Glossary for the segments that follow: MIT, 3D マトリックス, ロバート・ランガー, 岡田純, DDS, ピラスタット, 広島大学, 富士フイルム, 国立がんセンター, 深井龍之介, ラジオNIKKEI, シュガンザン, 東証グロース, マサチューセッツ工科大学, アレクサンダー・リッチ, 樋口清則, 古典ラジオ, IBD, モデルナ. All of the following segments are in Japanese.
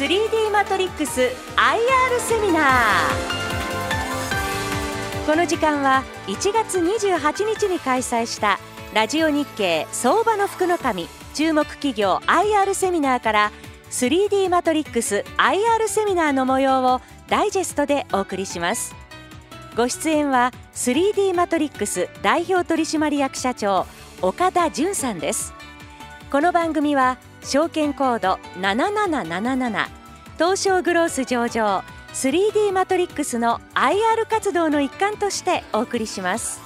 3D マトリックス IR セミナー。この時間は1月28日に開催したラジオ日経相場の福の神注目企業 IR セミナーから 3D マトリックス IR セミナーの模様をダイジェストでお送りします。ご出演は 3D マトリックス代表取締役社長岡田純さんです。この番組は証券コード7777東証グロース上場 3D マトリックスの IR 活動の一環としてお送りします。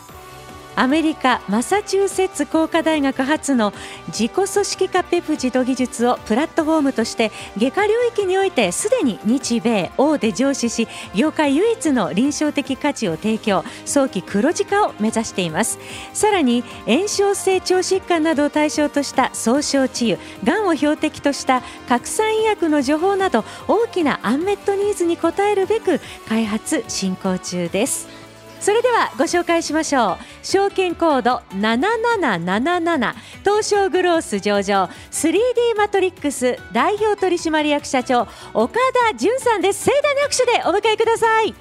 アメリカマサチューセッツ工科大学発の自己組織化ペプチド技術をプラットフォームとして外科領域においてすでに日米欧で上市し、業界唯一の臨床的価値を提供、早期黒字化を目指しています。さらに炎症性腸疾患などを対象とした早症治癒、がんを標的とした核酸医薬の情報など大きなアンメットニーズに応えるべく開発進行中です。それではご紹介しましょう。証券コード7777東証グロース上場 3D マトリックス代表取締役社長岡田純さんです。盛大な拍手でお迎えください。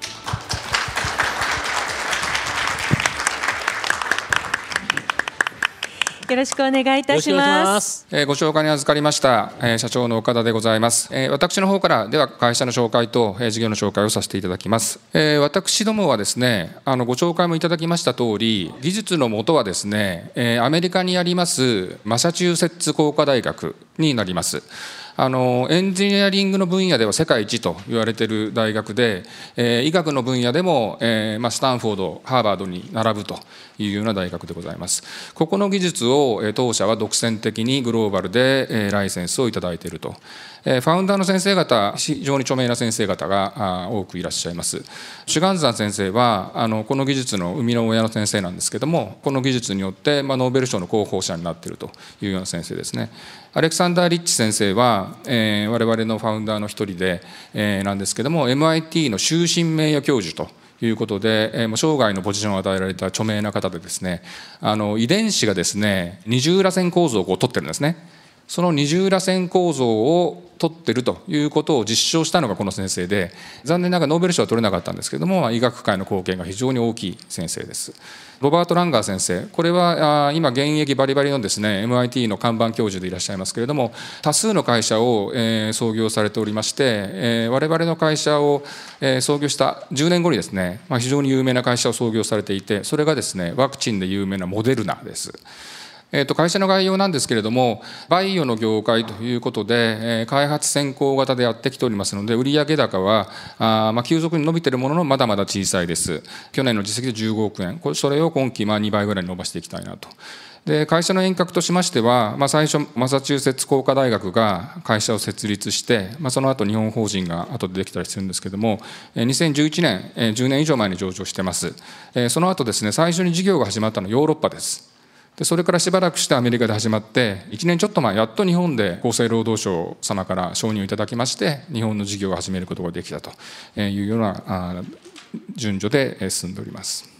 よろしくお願いいたします。ご紹介に預かりました、社長の岡田でございます。私の方からでは会社の紹介と、事業の紹介をさせていただきます。私どもはですね、ご紹介もいただきました通り、技術の元はですね、アメリカにありますマサチューセッツ工科大学になります。エンジニアリングの分野では世界一と言われている大学で、医学の分野でも、スタンフォード、ハーバードに並ぶというような大学でございます。ここの技術を、当社は独占的にグローバルで、ライセンスをいただいていると。ファウンダーの先生方、非常に著名な先生方が多くいらっしゃいます。シュガンザン先生はこの技術の生みの親の先生なんですけども、この技術によって、ノーベル賞の候補者になっているというような先生ですね。アレクサンダー・リッチ先生は、我々のファウンダーの一人で、なんですけども MIT の終身名誉教授ということで、生涯のポジションを与えられた著名な方でですね、遺伝子がですね、二重らせん構造をこう取ってるんですね。その二重らせん構造を取っているということを実証したのがこの先生で、残念ながらノーベル賞は取れなかったんですけども、医学界の貢献が非常に大きい先生です。ロバート・ランガー先生、これは今現役バリバリのですね MIT の看板教授でいらっしゃいますけれども、多数の会社を創業されておりまして、我々の会社を創業した10年後にですね、非常に有名な会社を創業されていて、それがですね、ワクチンで有名なモデルナです。会社の概要なんですけれども、バイオの業界ということで開発先行型でやってきておりますので、売上高は急速に伸びているもののまだまだ小さいです。去年の実績で15億円、それを今期2倍ぐらいに伸ばしていきたいなと。で、会社の遠隔としましては、最初マサチューセッツ工科大学が会社を設立して、その後日本法人が後でできたりするんですけれども、2011年10年以上前に上場してます。その後ですね、最初に事業が始まったのはヨーロッパです。でそれからしばらくしてアメリカで始まって、1年ちょっと前やっと日本で厚生労働省様から承認をいただきまして、日本の事業を始めることができたというような順序で進んでおります。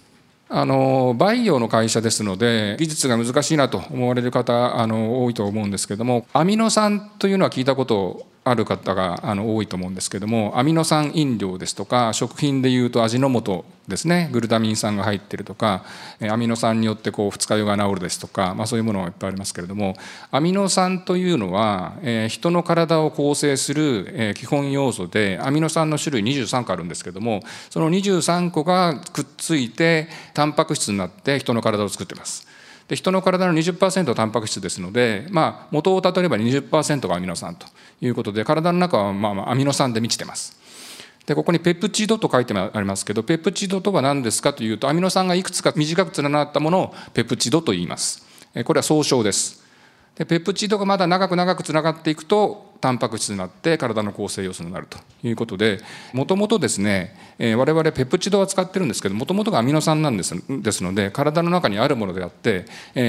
バイオの会社ですので、技術が難しいなと思われる方多いと思うんですけども、アミノ酸というのは聞いたことある方が多いと思うんですけども、アミノ酸飲料ですとか、食品でいうと味の素ですね、グルタミン酸が入っているとか、アミノ酸によって二日酔いが治るですとか、そういうものがいっぱいありますけれども、アミノ酸というのは人の体を構成する基本要素で、アミノ酸の種類23個あるんですけれども、その23個がくっついてタンパク質になって人の体を作っています。で、人の体の 20% はタンパク質ですので、元をたどれば 20% がアミノ酸ということで、体の中はアミノ酸で満ちてます。で、ここにペプチドと書いてありますけど、ペプチドとは何ですかというと、アミノ酸がいくつか短く連なったものをペプチドと言います。これは総称です。で、ペプチドがまだ長くつながっていくとタンパク質になって体の構成要素になるということで、もともとですね、我々ペプチドは使ってるんですけど、もともとがアミノ酸なんですので、体の中にあるものであって、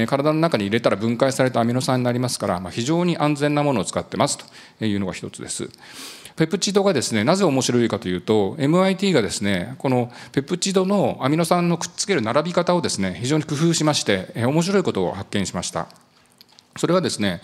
体の中に入れたら分解されたアミノ酸になりますから、非常に安全なものを使ってますというのが一つです。ペプチドがですね、なぜ面白いかというと、MIT がですね、このペプチドのアミノ酸のくっつける並び方をですね、非常に工夫しまして、面白いことを発見しました。それはですね、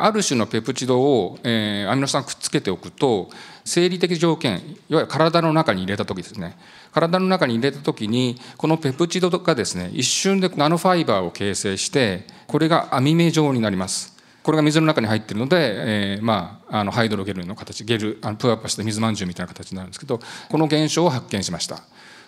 ある種のペプチドをアミノ酸くっつけておくと、生理的条件、いわゆる体の中に入れたときですね、体の中に入れたときに、このペプチドがですね、一瞬でナノファイバーを形成して、これが網目状になります。これが水の中に入っているので、ハイドロゲルの形、ゲル、プワプワして水まんじゅうみたいな形になるんですけど、この現象を発見しました。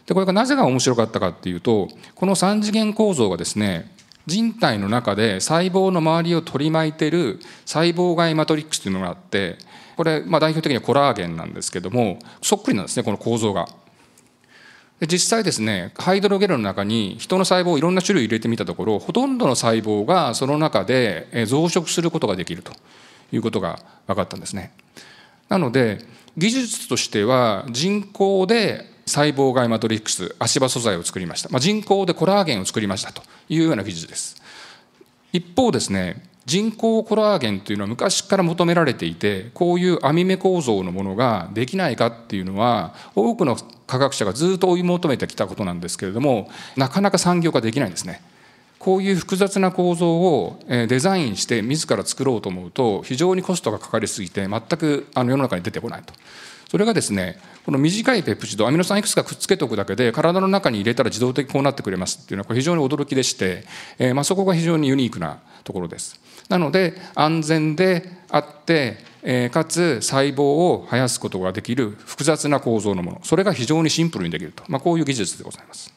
で、これがなぜが面白かったかっていうと、この3次元構造がですね、人体の中で細胞の周りを取り巻いている細胞外マトリックスというのがあって、これ代表的にはコラーゲンなんですけども、そっくりなんですね、この構造が。で、実際ですね、ハイドロゲルの中に人の細胞をいろんな種類入れてみたところ、ほとんどの細胞がその中で増殖することができるということが分かったんですね。なので技術としては人工で細胞外マトリックス、足場素材を作りました、人工でコラーゲンを作りましたというような技術です。一方ですね、人工コラーゲンというのは昔から求められていて、こういう網目構造のものができないかっていうのは多くの科学者がずっと追い求めてきたことなんですけれども、なかなか産業化できないんですね。こういう複雑な構造をデザインして自ら作ろうと思うと非常にコストがかかりすぎて、全く世の中に出てこないと。それがですね、この短いペプチド、アミノ酸いくつかくっつけておくだけで体の中に入れたら自動的にこうなってくれますっていうのは、これ非常に驚きでして、そこが非常にユニークなところです。なので安全であって、かつ細胞を生やすことができる複雑な構造のもの、それが非常にシンプルにできると、こういう技術でございます。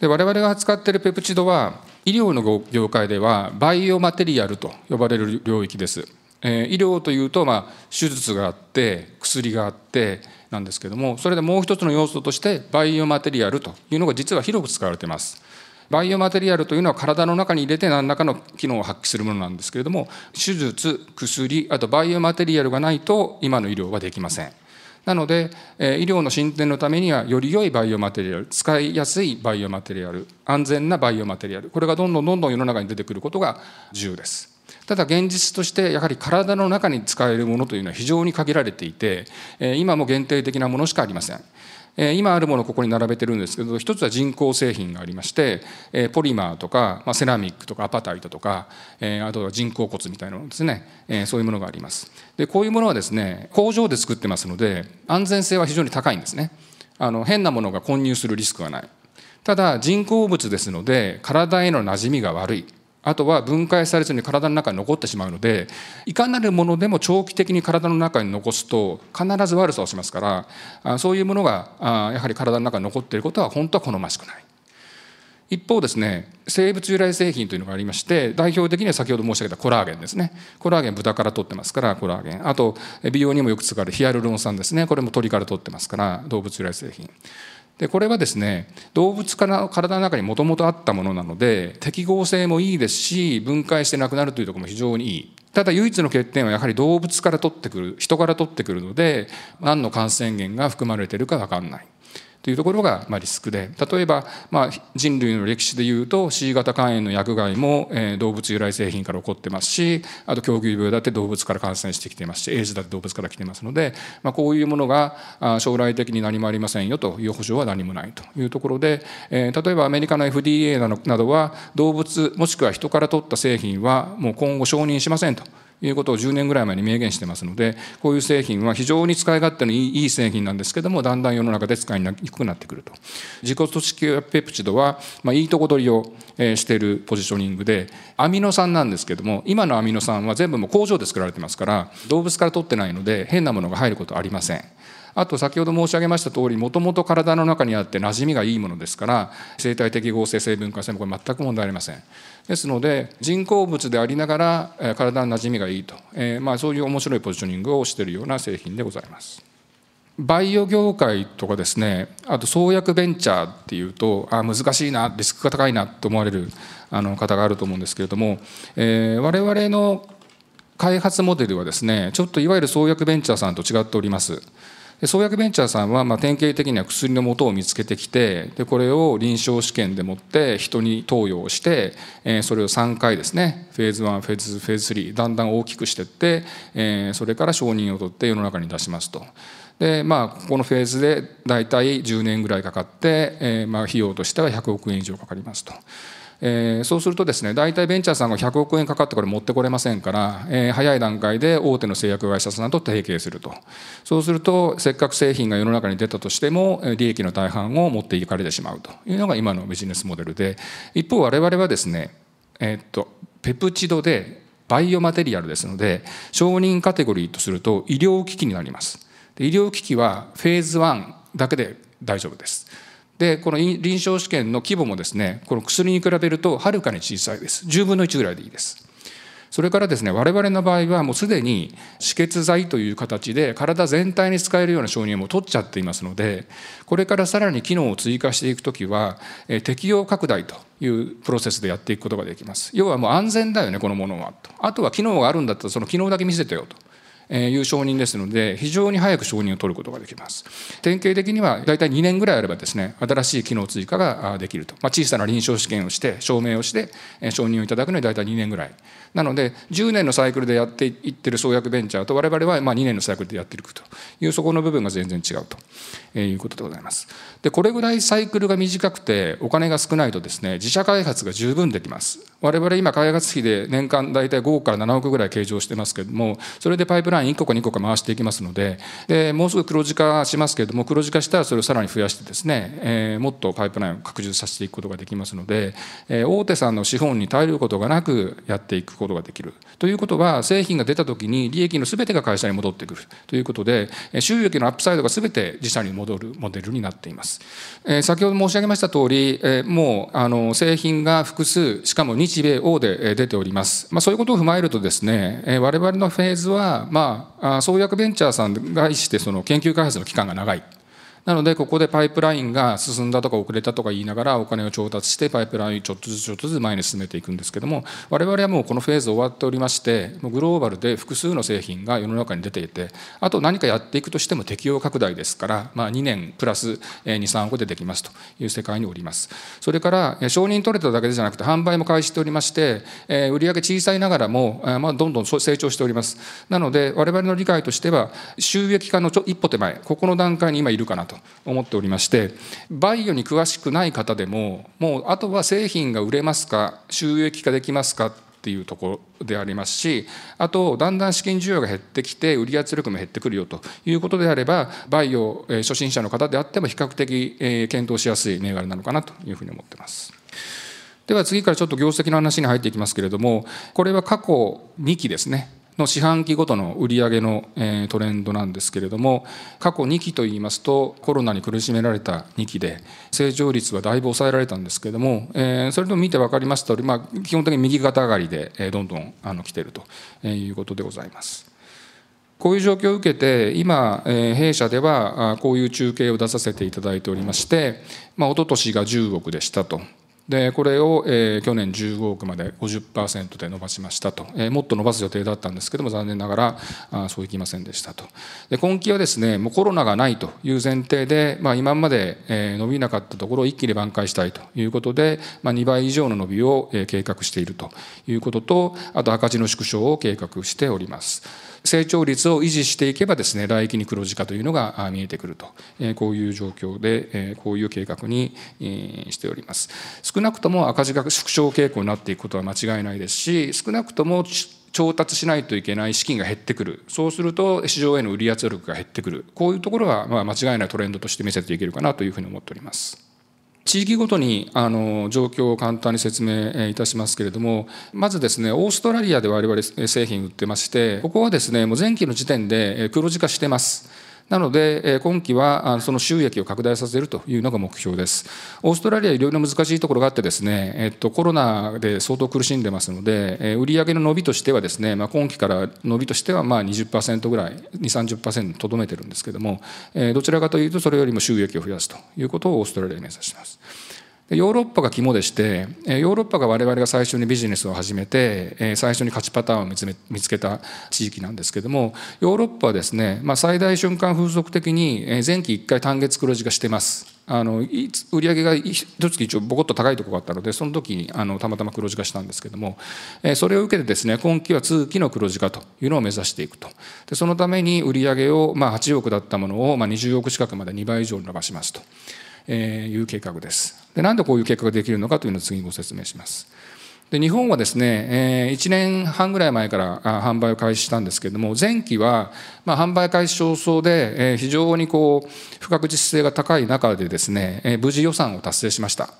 で、我々が扱っているペプチドは医療の業界ではバイオマテリアルと呼ばれる領域です。医療というと、手術があって薬があってなんですけども、それでもう一つの要素としてバイオマテリアルというのが実は広く使われています。バイオマテリアルというのは体の中に入れて何らかの機能を発揮するものなんですけれども、手術、薬、あとバイオマテリアルがないと今の医療はできません。なので医療の進展のためにはより良いバイオマテリアル、使いやすいバイオマテリアル、安全なバイオマテリアル、これがどんどん世の中に出てくることが重要です。ただ現実としてやはり体の中に使えるものというのは非常に限られていて、今も限定的なものしかありません。今あるものをここに並べてるんですけど、一つは人工製品がありまして、ポリマーとかセラミックとかアパタイトとか、あとは人工骨みたいなものですね、そういうものがあります。で、こういうものはですね、工場で作ってますので安全性は非常に高いんですね。変なものが混入するリスクはない。ただ人工物ですので体への馴染みが悪い、あとは分解されずに体の中に残ってしまうので、いかなるものでも長期的に体の中に残すと必ず悪さをしますから、そういうものがやはり体の中に残っていることは本当は好ましくない。一方ですね、生物由来製品というのがありまして、代表的には先ほど申し上げたコラーゲンですね。コラーゲン、豚から取ってますから、コラーゲン、あと美容にもよく使われるヒアルロン酸ですね、これも鳥から取ってますから、動物由来製品で、これはですね、動物から体の中にもともとあったものなので適合性もいいですし、分解してなくなるというところも非常にいい。ただ唯一の欠点はやはり動物から取ってくる、人から取ってくるので何の感染源が含まれているか分かんないというところがリスクで、例えば人類の歴史でいうと C 型肝炎の薬害も動物由来製品から起こってますし、あと狂牛病だって動物から感染してきてますし、エイズだって動物から来てますので、こういうものが将来的に何もありませんよという保証は何もないというところで、例えばアメリカの FDA などは動物もしくは人から取った製品はもう今後承認しませんということを10年ぐらい前に明言してますので、こういう製品は非常に使い勝手のいい製品なんですけども、だんだん世の中で使いにくくなってくると。自己組織ペプチドは、いいとこ取りをしているポジショニングで、アミノ酸なんですけども、今のアミノ酸は全部もう工場で作られてますから動物から取ってないので変なものが入ることはありません。あと先ほど申し上げました通り、もともと体の中にあって馴染みがいいものですから、生体適合性、生分解性もこれ全く問題ありません。ですので人工物でありながら体の馴染みがいいと、そういう面白いポジショニングをしているような製品でございます。バイオ業界とかですね、あと創薬ベンチャーっていうと難しいな、リスクが高いなと思われる方があると思うんですけれども、我々の開発モデルはですね、ちょっといわゆる創薬ベンチャーさんと違っております。創薬ベンチャーさんは典型的には薬の元を見つけてきて、でこれを臨床試験でもって人に投与をして、それを3回ですね、フェーズ1、フェーズ2、フェーズ3、だんだん大きくしていってそれから承認を取って世の中に出しますと。でここのフェーズでだいたい10年ぐらいかかって、費用としては100億円以上かかりますと。そうするとですね、大体ベンチャーさんが100億円かかってこれ持ってこれませんから、早い段階で大手の製薬会社さんと提携すると。そうするとせっかく製品が世の中に出たとしても利益の大半を持っていかれてしまうというのが今のビジネスモデルで、一方我々はですね、ペプチドでバイオマテリアルですので、承認カテゴリーとすると医療機器になります。で、医療機器はフェーズ1だけで大丈夫です。で、この臨床試験の規模もですね、この薬に比べるとはるかに小さいです。10分の1ぐらいでいいです。それからですね、我々の場合はもうすでに止血剤という形で体全体に使えるような承認も取っちゃっていますので、これからさらに機能を追加していくときは適用拡大というプロセスでやっていくことができます。要はもう安全だよねこのものはと、あとは機能があるんだったらその機能だけ見せてよという承認ですので、非常に早く承認を取ることができます。典型的にはだいたい2年ぐらいあればですね、新しい機能追加ができると、小さな臨床試験をして証明をして承認をいただくのにだいたい2年ぐらいなので、10年のサイクルでやっていってる創薬ベンチャーと我々は2年のサイクルでやっていくという、そこの部分が全然違うということでございます。で、これぐらいサイクルが短くてお金が少ないとですね、自社開発が十分できます。我々今開発費で年間だいたい5億から7億ぐらい計上してますけれども、それでパイプライン1個か2個か回していきますので、もうすぐ黒字化しますけれども、黒字化したらそれをさらに増やしてですね、もっとパイプラインを拡充させていくことができますので、大手さんの資本に頼ることがなくやっていくことができるということは、製品が出た時に利益の全てが会社に戻ってくるということで、収益のアップサイドが全て自社に戻るモデルになっています。先ほど申し上げました通り、もう製品が複数、しかも日米欧で出ております。そういうことを踏まえるとですね、我々のフェーズは創薬ベンチャーさんに対してその研究開発の期間が長い。なのでここでパイプラインが進んだとか遅れたとか言いながらお金を調達してパイプラインをちょっとずつ前に進めていくんですけども、我々はもうこのフェーズ終わっておりまして、もうグローバルで複数の製品が世の中に出ていて、あと何かやっていくとしても適用拡大ですから、2年プラス 2,3 億でできますという世界におります。それから承認取れただけじゃなくて販売も開始しておりまして、売上小さいながらもどんどん成長しております。なので我々の理解としては収益化の一歩手前、ここの段階に今いるかなと思っておりまして、バイオに詳しくない方でも、もうあとは製品が売れますか、収益化できますかっていうところでありますし、あとだんだん資金需要が減ってきて売り圧力も減ってくるよということであれば、バイオ初心者の方であっても比較的検討しやすい銘柄なのかなというふうに思っています。では次からちょっと業績の話に入っていきますけれども、これは過去2期ですねの四半期ごとの売上のトレンドなんですけれども、過去2期といいますとコロナに苦しめられた2期で成長率はだいぶ抑えられたんですけれども、それでも見て分かりました通り、基本的に右肩上がりでどんどん来ているということでございます。こういう状況を受けて今弊社ではこういう中継を出させていただいておりまして、一昨年が10億でしたと。でこれを去年15億まで 50% で伸ばしましたと。もっと伸ばす予定だったんですけども、残念ながらそういきませんでしたと。で今期はですね、もうコロナがないという前提で、今まで伸びなかったところを一気に挽回したいということで、2倍以上の伸びを計画しているということと、あと赤字の縮小を計画しております。成長率を維持していけばですね、来期に黒字化というのが見えてくると、こういう状況でこういう計画にしております。少なくとも赤字が縮小傾向になっていくことは間違いないですし、少なくとも調達しないといけない資金が減ってくる。そうすると市場への売り圧力が減ってくる。こういうところは間違いないトレンドとして見せていけるかなというふうに思っております。地域ごとに状況を簡単に説明いたしますけれども、まずですね、オーストラリアで我々製品売ってまして、ここはですね、もう前期の時点で黒字化してます。なので今期はその収益を拡大させるというのが目標です。オーストラリアいろいろ難しいところがあってですね、コロナで相当苦しんでますので、売上の伸びとしてはですね、今期から伸びとしては20% ぐらい 20-30% にとどめてるんですけども、どちらかというとそれよりも収益を増やすということをオーストラリアに目指しています。ヨーロッパが肝でして、ヨーロッパが我々が最初にビジネスを始めて最初に勝ちパターンを見つけた地域なんですけども、ヨーロッパはですね、最大瞬間風速的に前期1回単月黒字化してます。売上が一月一応ボコッと高いところがあったので、その時にたまたま黒字化したんですけども、それを受けてですね、今期は通期の黒字化というのを目指していくと。でそのために売上を8億だったものを20億近くまで2倍以上に伸ばしますと。いう計画です。で、なんでこういう計画ができるのかというのを次にご説明します。で、日本はですね、1年半ぐらい前から販売を開始したんですけれども、前期は販売開始早々で非常にこう不確実性が高い中でですね、無事予算を達成しました。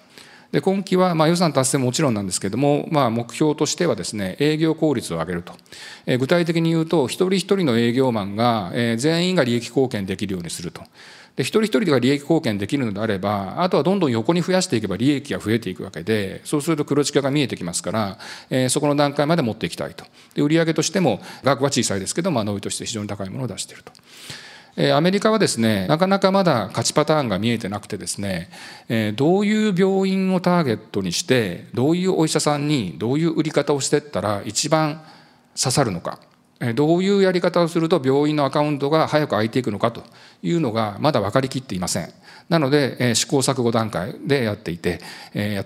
で、今期は予算達成ももちろんなんですけれども、目標としてはですね、営業効率を上げると。具体的に言うと、一人一人の営業マンが、全員が利益貢献できるようにすると。で、一人一人が利益貢献できるのであれば、あとはどんどん横に増やしていけば利益が増えていくわけで、そうすると黒字化が見えてきますから、そこの段階まで持っていきたいと。で、売上としても、額は小さいですけど、伸びとして非常に高いものを出していると。アメリカはですね、なかなかまだ勝ちパターンが見えてなくてですね、どういう病院をターゲットにして、どういうお医者さんにどういう売り方をしていったら一番刺さるのか、どういうやり方をすると病院のアカウントが早く開いていくのかというのがまだ分かりきっていません。なので、試行錯誤段階でやって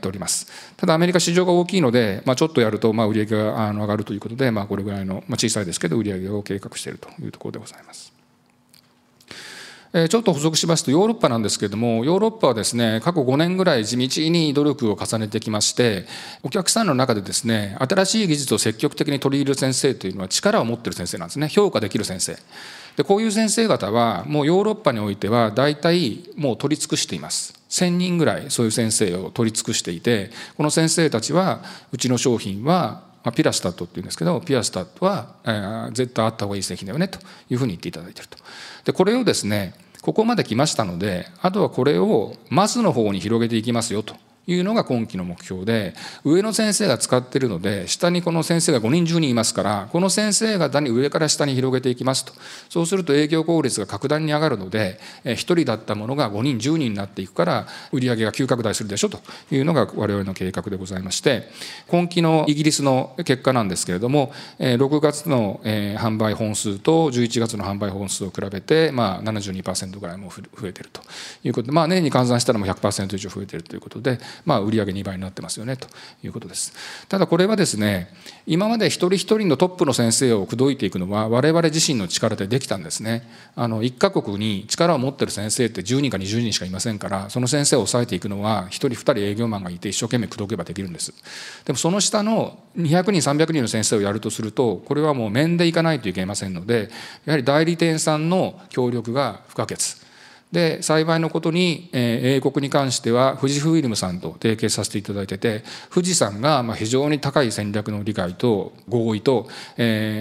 おります。ただ、アメリカ市場が大きいので、ちょっとやると売り上げが上がるということで、これぐらいの、小さいですけど、売り上げを計画しているというところでございます。ちょっと補足しますと、ヨーロッパなんですけれども、ヨーロッパはですね、過去5年ぐらい地道に努力を重ねてきまして、お客さんの中でですね、新しい技術を積極的に取り入れる先生というのは力を持っている先生なんですね。評価できる先生。で、こういう先生方は、もうヨーロッパにおいては、大体もう取り尽くしています。1000人ぐらいそういう先生を取り尽くしていて、この先生たちは、うちの商品は、ピラスタットっていうんですけど、ピラスタットは、絶対あった方がいい製品だよねというふうに言っていただいていると。で、これをですね、ここまで来ましたので、あとはこれをマスの方に広げていきますよというのが今期の目標で、上の先生が使っているので、下にこの先生が5人10人いますから、この先生方に上から下に広げていきますと。そうすると営業効率が格段に上がるので、1人だったものが5人10人になっていくから、売り上げが急拡大するでしょというのが我々の計画でございまして、今期のイギリスの結果なんですけれども、6月の販売本数と11月の販売本数を比べて、72% ぐらいも増えているということで、年に換算したらもう 100% 以上増えているということで、売上2倍になってますよねということです。ただこれはですね、今まで一人一人のトップの先生を口説いていくのは我々自身の力でできたんですね。1カ国に力を持っている先生って10人か20人しかいませんから、その先生を抑えていくのは1人2人営業マンがいて一生懸命口説けばできるんです。でもその下の200人300人の先生をやるとすると、これはもう面でいかないといけませんので、やはり代理店さんの協力が不可欠。で、幸いのことに、英国に関しては富士フイルムさんと提携させていただいてて、富士さんが非常に高い戦略の理解と合意と、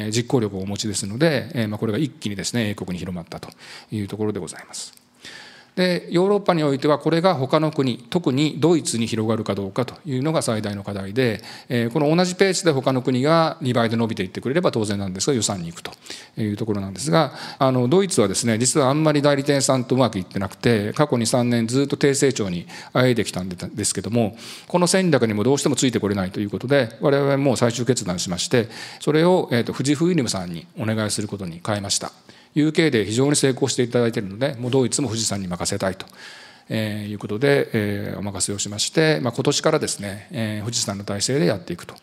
実行力をお持ちですので、これが一気にですね、英国に広まったというところでございます。で、ヨーロッパにおいてはこれが他の国、特にドイツに広がるかどうかというのが最大の課題で、この同じペースで他の国が2倍で伸びていってくれれば当然なんですが、予算に行くというところなんですが、ドイツはですね、実はあんまり代理店さんとうまくいってなくて、過去2、3年ずっと低成長にあえいできたんですけども、この戦略にもどうしてもついてこれないということで、我々も最終決断しまして、それを富士フイルムさんにお願いすることに変えました。UK で非常に成功していただいているので、もうドイツも富士山に任せたいということで、お任せをしまして、今年からですね、富士山の体制でやっていくと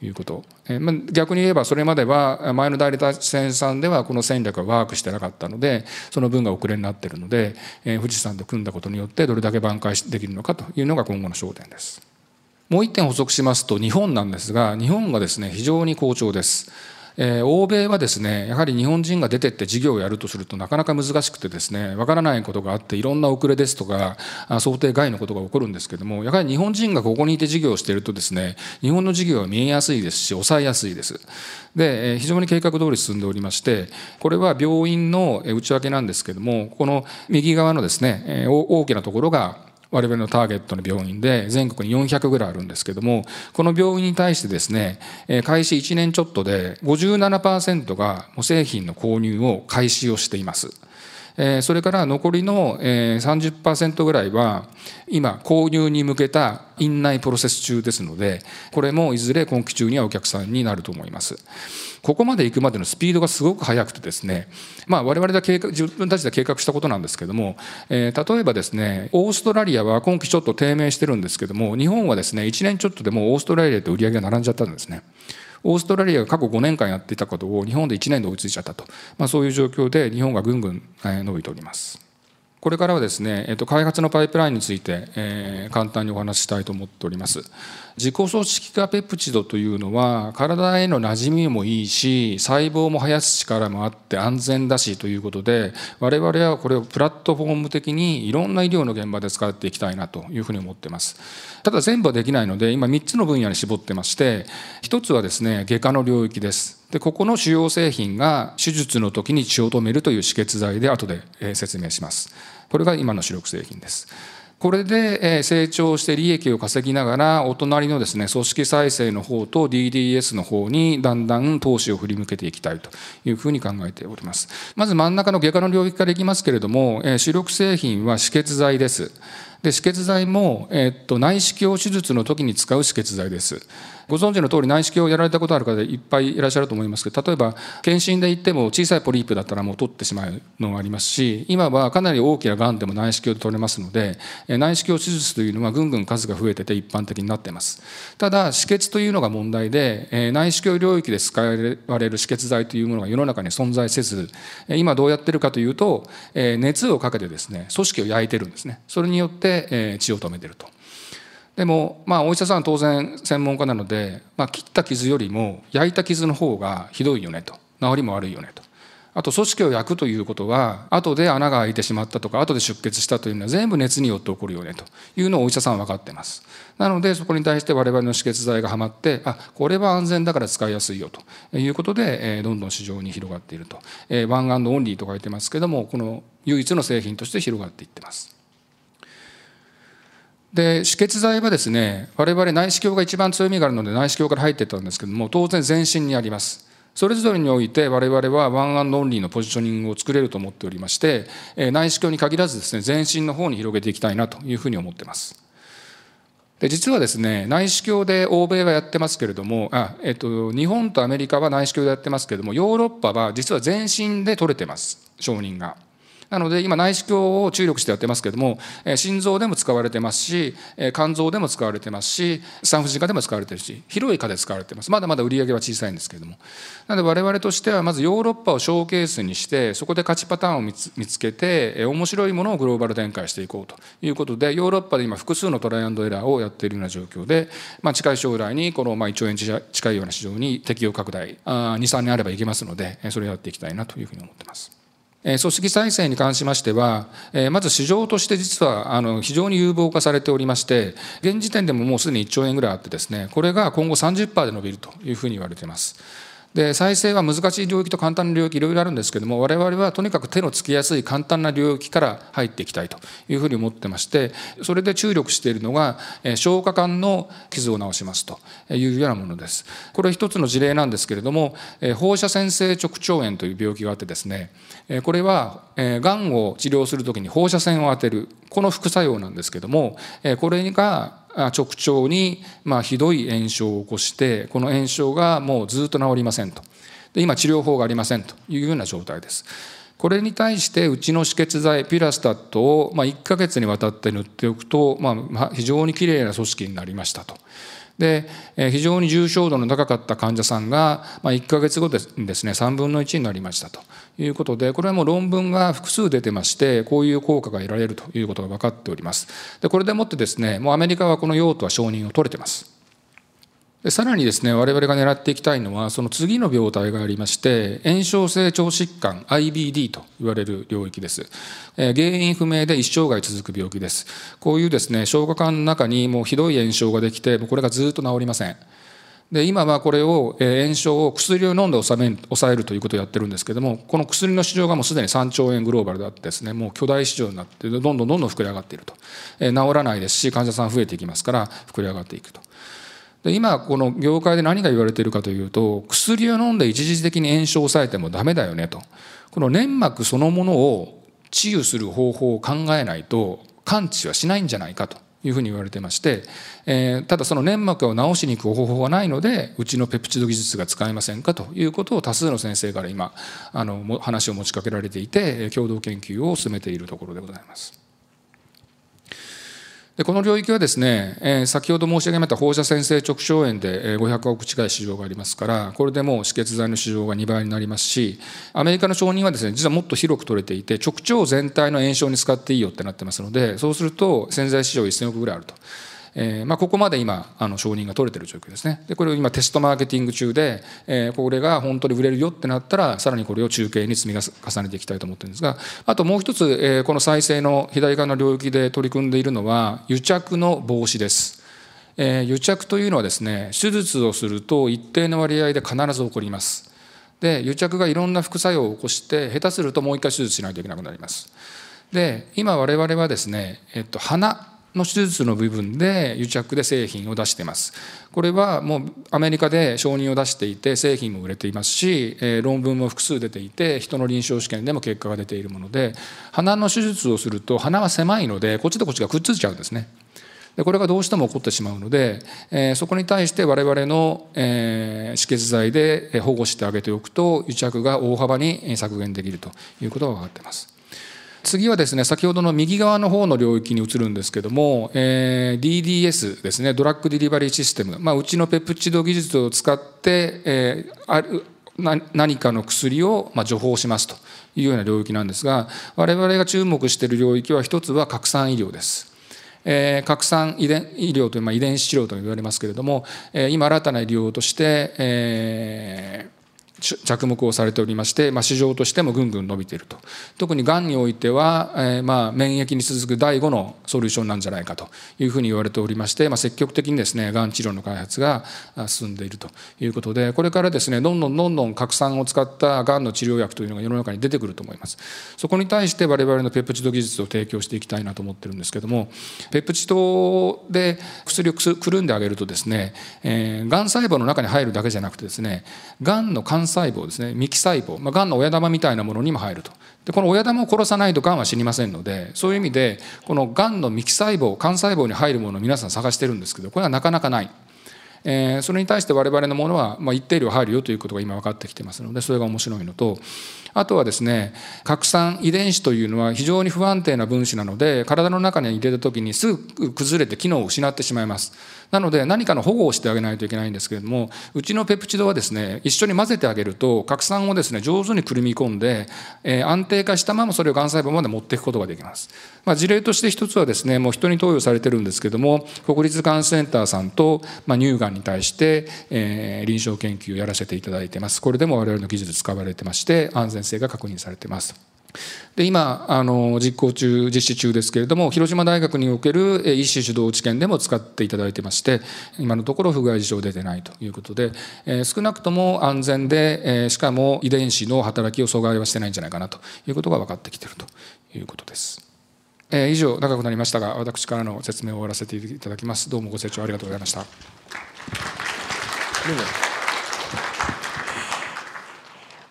いうこと。逆に言えば、それまでは前の代理店さんではこの戦略がワークしてなかったので、その分が遅れになっているので、富士山と組んだことによってどれだけ挽回できるのかというのが今後の焦点です。もう一点補足しますと、日本なんですが、日本がですね、非常に好調です。欧米はですね、やはり日本人が出てって事業をやるとするとなかなか難しくてですね、わからないことがあっていろんな遅れですとか想定外のことが起こるんですけども、やはり日本人がここにいて事業をしているとですね、日本の事業は見えやすいですし、抑えやすいです。で、非常に計画通り進んでおりまして、これは病院の内訳なんですけども、この右側のですね、大きなところが我々のターゲットの病院で、全国に400ぐらいあるんですけども、この病院に対してですね、開始1年ちょっとで 57% が製品の購入を開始をしています。それから残りの 30% ぐらいは、今、購入に向けた院内プロセス中ですので、これもいずれ今期中にはお客さんになると思います。ここまで行くまでのスピードがすごく速くてですね、我々が自分たちで計画したことなんですけども、例えばですね、オーストラリアは今期ちょっと低迷してるんですけども、日本はですね、1年ちょっとでもうオーストラリアと売り上げが並んじゃったんですね。オーストラリアが過去5年間やっていたことを日本で1年で追いついちゃったと、そういう状況で日本がぐんぐん伸びております。これからはですね、開発のパイプラインについて、簡単にお話ししたいと思っております。自己組織化ペプチドというのは体への馴染みもいいし、細胞も生やす力もあって安全だしということで、我々はこれをプラットフォーム的にいろんな医療の現場で使っていきたいなというふうに思っています。ただ全部はできないので、今3つの分野に絞ってまして、1つはですね、外科の領域です。でここの主要製品が手術の時に血を止めるという止血剤で、後で説明します。これが今の主力製品です。これで成長して利益を稼ぎながら、お隣のですね、組織再生の方と DDS の方にだんだん投資を振り向けていきたいというふうに考えております。まず真ん中の外科の領域からいきますけれども、主力製品は止血剤です。で止血剤も、内視鏡手術の時に使う止血剤です。ご存知の通り、内視鏡をやられたことある方いっぱいいらっしゃると思いますけど、例えば検診で行っても小さいポリープだったらもう取ってしまうのがありますし、今はかなり大きながんでも内視鏡で取れますので、内視鏡手術というのはぐんぐん数が増えてて一般的になっています。ただ止血というのが問題で、内視鏡領域で使われる止血剤というものが世の中に存在せず、今どうやってるかというと、熱をかけてですね、組織を焼いてるんですね。それによって血を止めてると。でも、お医者さんは当然専門家なので、切った傷よりも焼いた傷の方がひどいよねと、治りも悪いよねと。あと組織を焼くということは、後で穴が開いてしまったとか後で出血したというのは全部熱によって起こるよねというのをお医者さんは分かってます。なのでそこに対して我々の止血剤がはまって、これは安全だから使いやすいよということで、どんどん市場に広がっていると。ワン&オンリーと書いてますけども、この唯一の製品として広がっていってます。で止血剤はですね、我々内視鏡が一番強みがあるので内視鏡から入っていったんですけども、当然全身にあります。それぞれにおいて我々はワン&オンリーのポジショニングを作れると思っておりまして、内視鏡に限らずですね、全身の方に広げていきたいなというふうに思ってます。で実はですね、内視鏡で欧米はやってますけれども、日本とアメリカは内視鏡でやってますけれども、ヨーロッパは実は全身で取れてます、承認が。なので今内視鏡を注力してやってますけれども、心臓でも使われてますし、肝臓でも使われてますし、産婦人科でも使われてるし、広い科で使われてます。まだまだ売り上げは小さいんですけれども、なので我々としてはまずヨーロッパをショーケースにして、そこで勝ちパターンを見つけて面白いものをグローバル展開していこうということで、ヨーロッパで今複数のトライアンドエラーをやっているような状況で、近い将来にこの1兆円近いような市場に適用拡大 2,3 年あればいけますので、それをやっていきたいなというふうに思ってます。組織再生に関しましては、まず市場として実は非常に有望化されておりまして、現時点でももうすでに1兆円ぐらいあってですね、これが今後 30% で伸びるというふうに言われています。で再生は難しい領域と簡単な領域いろいろあるんですけども、我々はとにかく手のつきやすい簡単な領域から入っていきたいというふうに思ってまして、それで注力しているのが消化管の傷を治しますというようなものです。これ一つの事例なんですけれども、放射線性直腸炎という病気があってですね、これはがんを治療するときに放射線を当てる、この副作用なんですけども、これが直腸にひどい炎症を起こして、この炎症がもうずっと治りませんと。で今治療法がありませんというような状態です。これに対してうちの止血剤ピラスタットを1ヶ月にわたって塗っておくと、非常にきれいな組織になりましたと。で非常に重症度の高かった患者さんが1ヶ月後にですね、3分の1になりましたということで、これはもう論文が複数出てまして、こういう効果が得られるということが分かっております。でこれでもってですね、もうアメリカはこの用途は承認を取れてます。でさらにですね、我々が狙っていきたいのはその次の病態がありまして、炎症性腸疾患 IBD と言われる領域です。原因不明で一生涯続く病気です。こういうですね、消化管の中にもうひどい炎症ができて、これがずっと治りません。で今はこれを炎症を薬を飲んで抑えるということをやってるんですけども、この薬の市場がもうすでに3兆円グローバルであってですね、もう巨大市場になってどんどん膨れ上がっていると。治らないですし、患者さん増えていきますから膨れ上がっていくと。で今この業界で何が言われているかというと、薬を飲んで一時的に炎症を抑えてもダメだよねと。この粘膜そのものを治癒する方法を考えないと完治はしないんじゃないかというふうに言われてまして、ただその粘膜を治しに行く方法はないので、うちのペプチド技術が使えませんかということを多数の先生から今話を持ちかけられていて、共同研究を進めているところでございます。でこの領域はですね、先ほど申し上げました放射線性直腸炎で500億近い市場がありますから、これでもう止血剤の市場が2倍になりますし、アメリカの承認はですね、実はもっと広く取れていて、直腸全体の炎症に使っていいよってなってますので、そうすると潜在市場1000億ぐらいあると。ここまで今承認が取れている状況ですね。でこれを今テストマーケティング中で、これが本当に売れるよってなったらさらにこれを中継に積み重ねていきたいと思ってるんですが、あともう一つ、この再生の左側の領域で取り組んでいるのは癒着の防止です。癒着というのはですね、手術をすると一定の割合で必ず起こります。で癒着がいろんな副作用を起こして下手するともう一回手術しないといけなくなります。で今我々はですね、鼻の手術の部分で癒着で製品を出しています。これはもうアメリカで承認を出していて製品も売れていますし、論文も複数出ていて人の臨床試験でも結果が出ているもので、鼻の手術をすると鼻が狭いのでこっちとこっちがくっついちゃうんですね。でこれがどうしても起こってしまうので、そこに対して我々の、止血剤で保護してあげておくと癒着が大幅に削減できるということが分かっています。次はですね、先ほどの右側の方の領域に移るんですけども、DDS ですね、ドラッグデリバリーシステム、うちのペプチド技術を使って、何かの薬を処方しますというような領域なんですが、我々が注目している領域は一つは核酸医療です。核酸医療という、遺伝子治療と言われますけれども、今新たな医療として、着目をされておりまして、市場としてもぐんぐん伸びていると。特にがんにおいては、免疫に続く第5のソリューションなんじゃないかというふうに言われておりまして、積極的にですね、がん治療の開発が進んでいるということで、これからですね、どんどん核酸を使ったがんの治療薬というのが世の中に出てくると思います。そこに対して我々のペプチド技術を提供していきたいなと思ってるんですけども、ペプチドで薬をくるんであげるとですね、がん細胞の中に入るだけじゃなくてですね、がんの幹細胞ですね、幹細胞、がんの親玉みたいなものにも入ると。でこの親玉を殺さないとがんは死にませんので、そういう意味でこのがんの幹細胞、幹細胞に入るものを皆さん探してるんですけど、これはなかなかない、それに対して我々のものは、一定量入るよということが今分かってきてますので、それが面白いのと、あとはですね、核酸遺伝子というのは非常に不安定な分子なので、体の中に入れた時にすぐ崩れて機能を失ってしまいます。なので何かの保護をしてあげないといけないんですけれども、うちのペプチドはですね、一緒に混ぜてあげると核酸をですね、上手にくるみ込んで、安定化したままそれをがん細胞まで持っていくことができます。事例として一つはですね、もう人に投与されてるんですけれども、国立がんセンターさんと、乳がんに対して、臨床研究をやらせていただいてます。これでも我々の技術使われてまして、安全性が確認されてます。で今実施中ですけれども、広島大学における医師主導治験でも使っていただいてまして、今のところ不具合事象出てないということで、少なくとも安全で、しかも遺伝子の働きを阻害はしてないんじゃないかなということが分かってきているということです。以上、長くなりましたが私からの説明を終わらせていただきます。どうもご清聴ありがとうございました。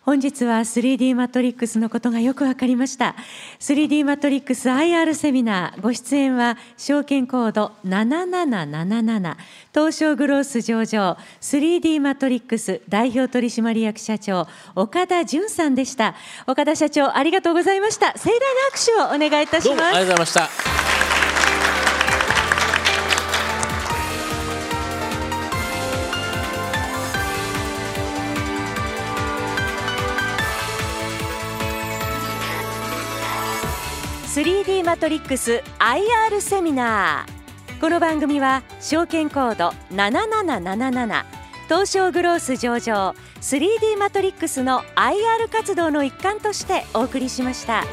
本日は 3D マトリックスのことがよく分かりました。 3D マトリックス IR セミナー、ご出演は証券コード7777東証グロース上場 3D マトリックス代表取締役社長岡田純さんでした。岡田社長、ありがとうございました。盛大な拍手をお願いいたします。どうもありがとうございました。3D マトリックス IR セミナー、この番組は証券コード7777東証グロース上場 3D マトリックスの IR 活動の一環としてお送りしました。